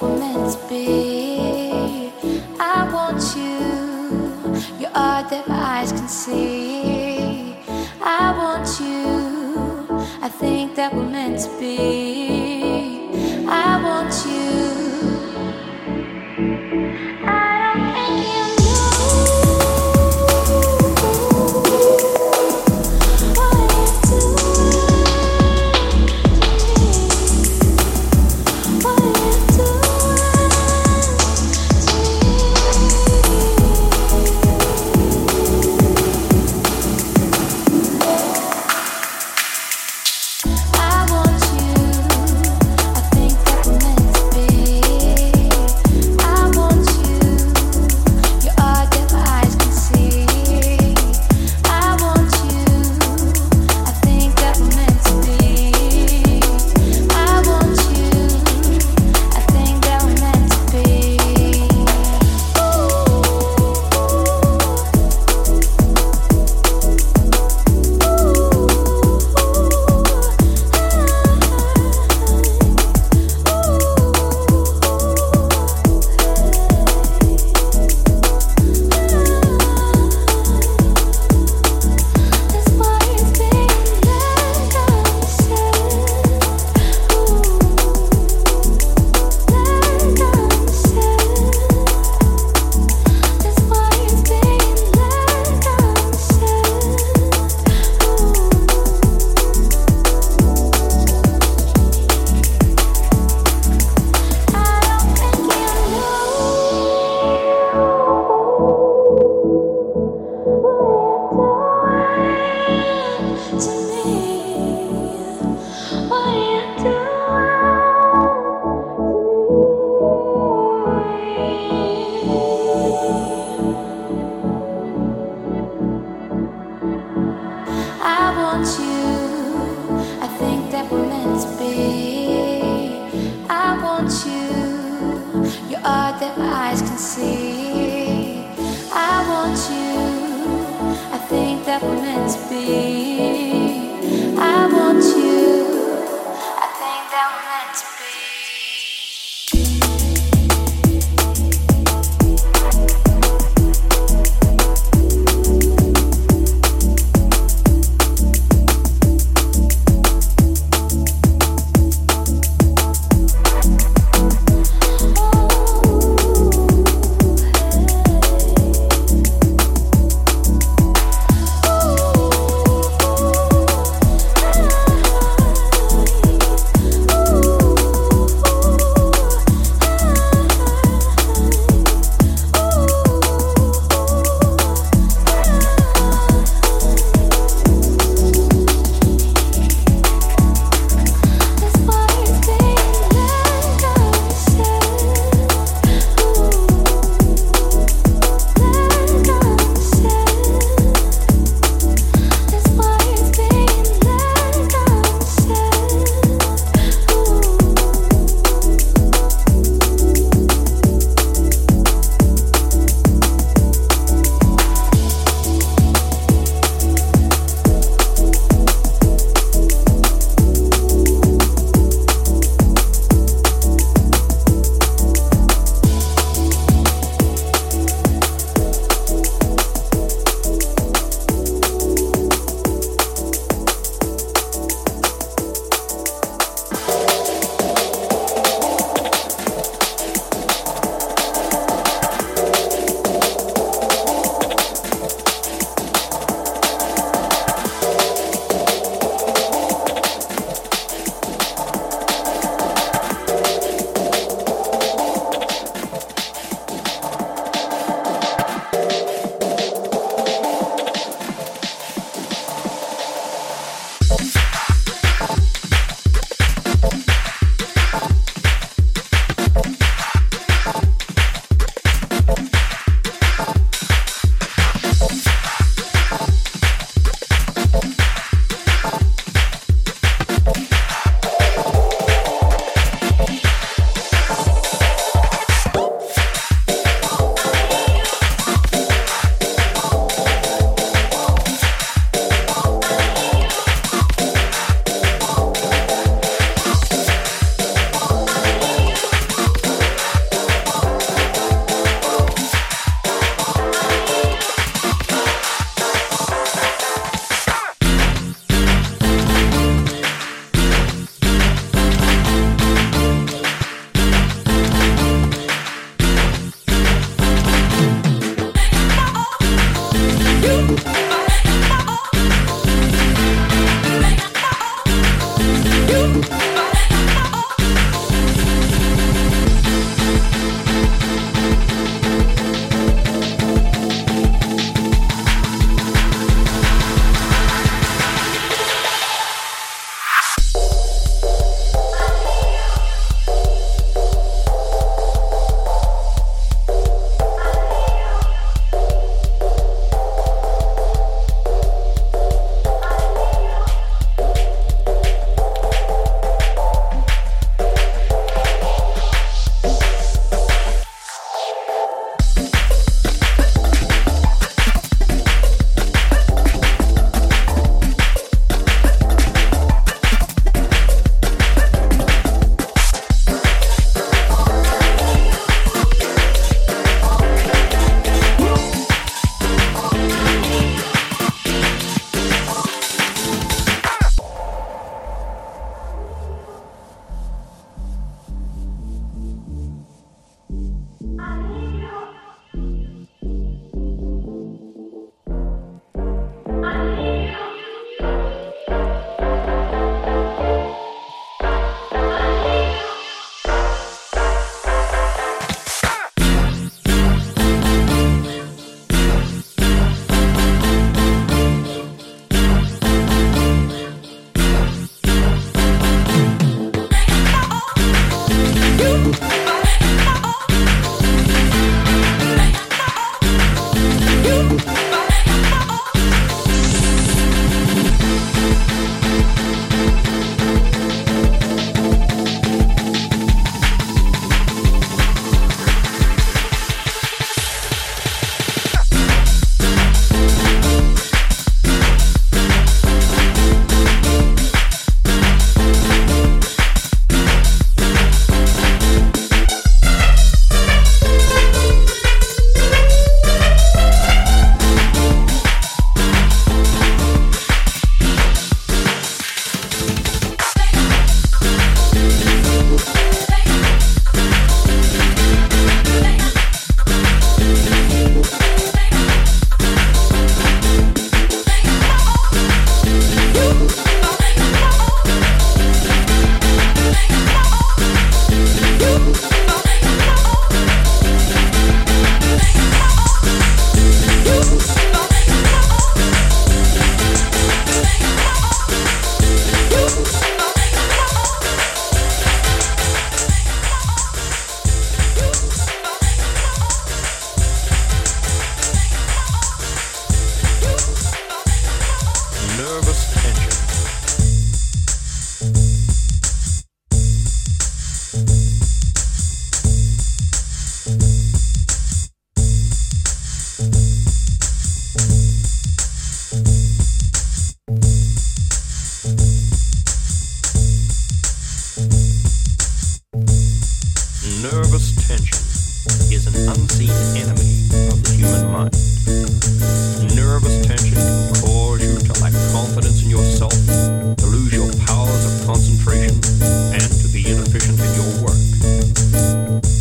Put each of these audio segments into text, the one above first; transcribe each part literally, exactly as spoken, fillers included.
were meant to be. I want you, you are that my eyes can see. I want you, I think that we're meant to be. I want you.I want you is an unseen enemy of the human mind. Nervous tension can cause you to lack confidence in yourself, to lose your powers of concentration, and to be inefficient in your work.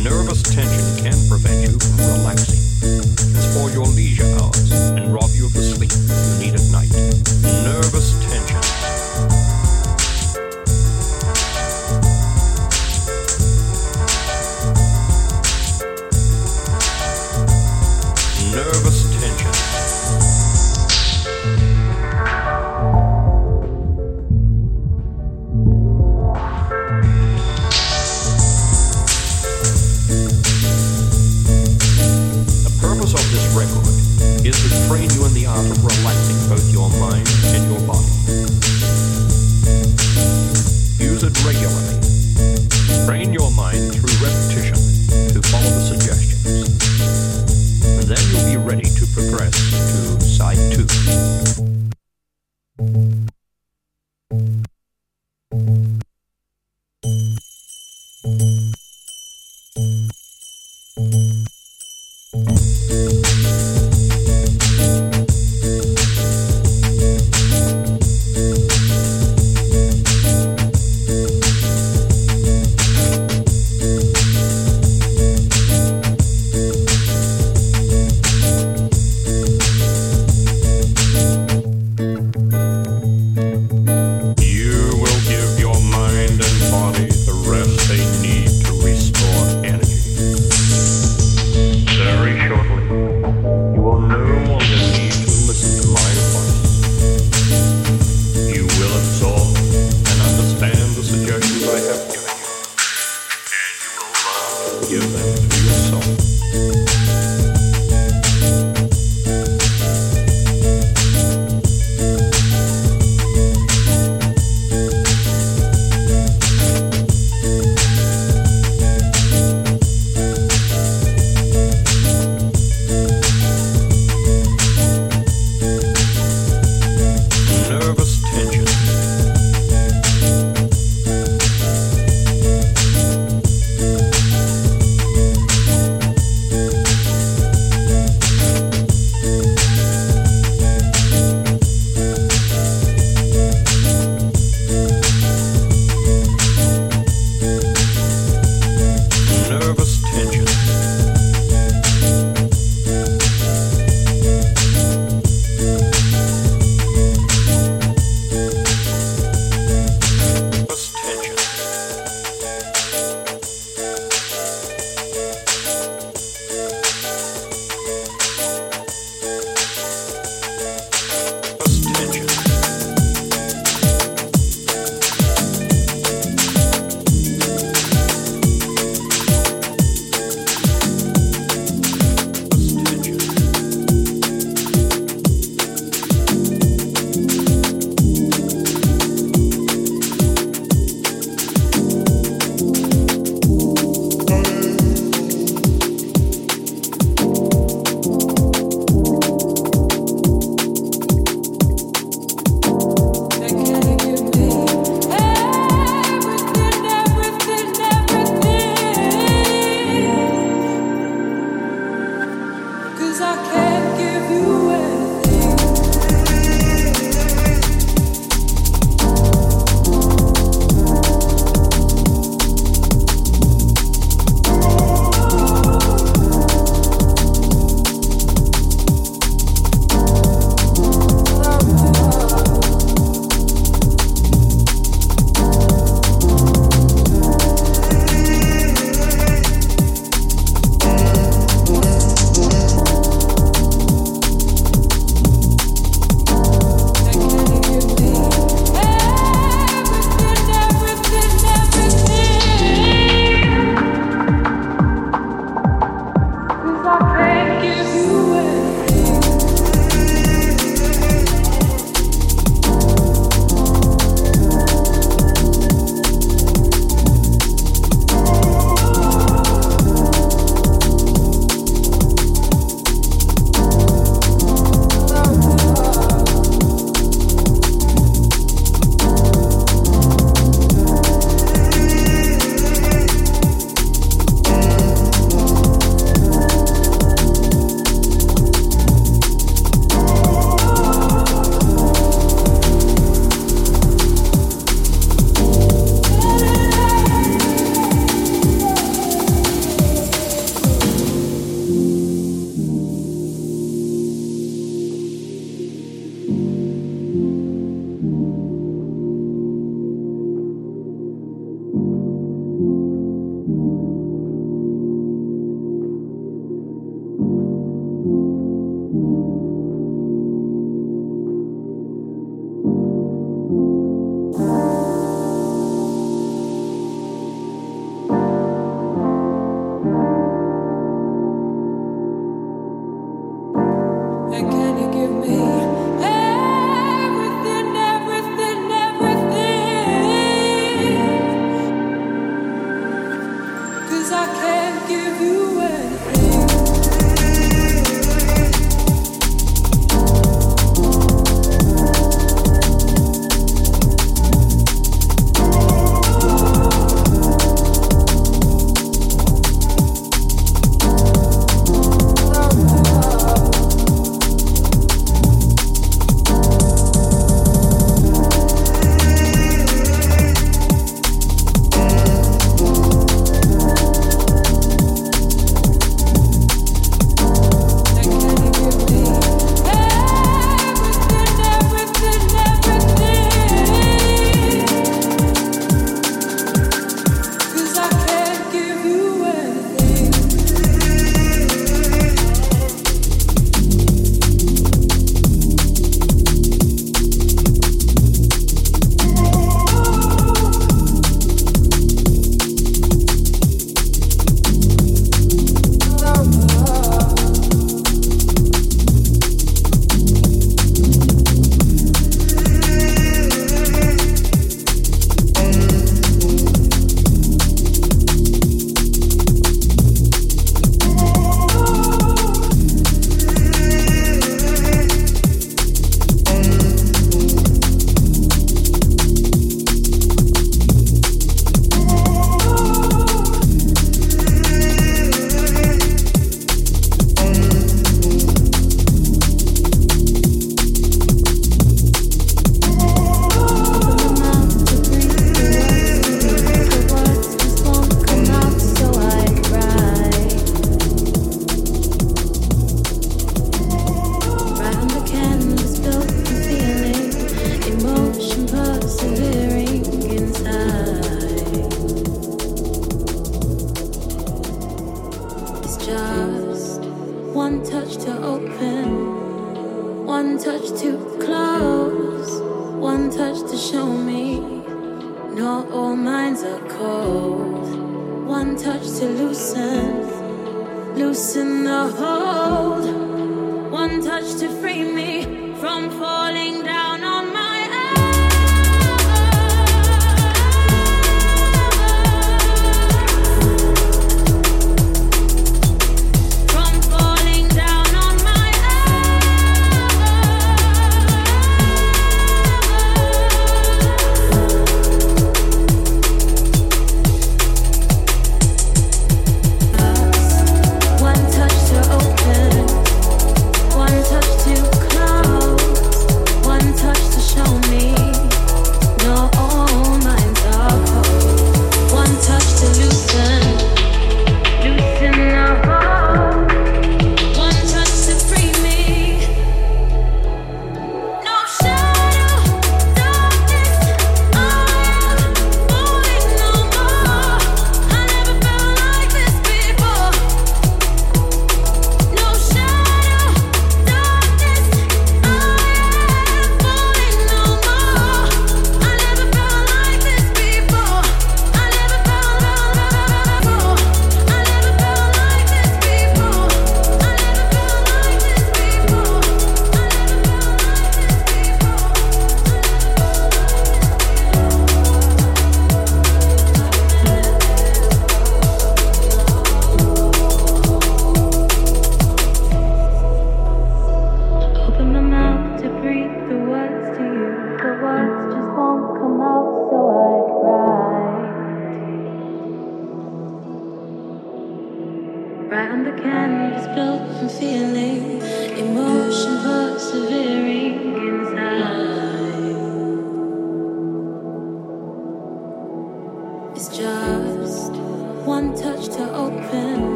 Nervous tension can prevent you from relaxing, can spoil your leisure hours, and rob you of the sleep you need at night. Nervous tension.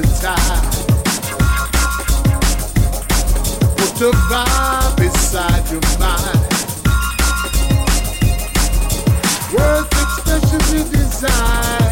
the time. Put the vibe inside your mind. Words, expressions, and design.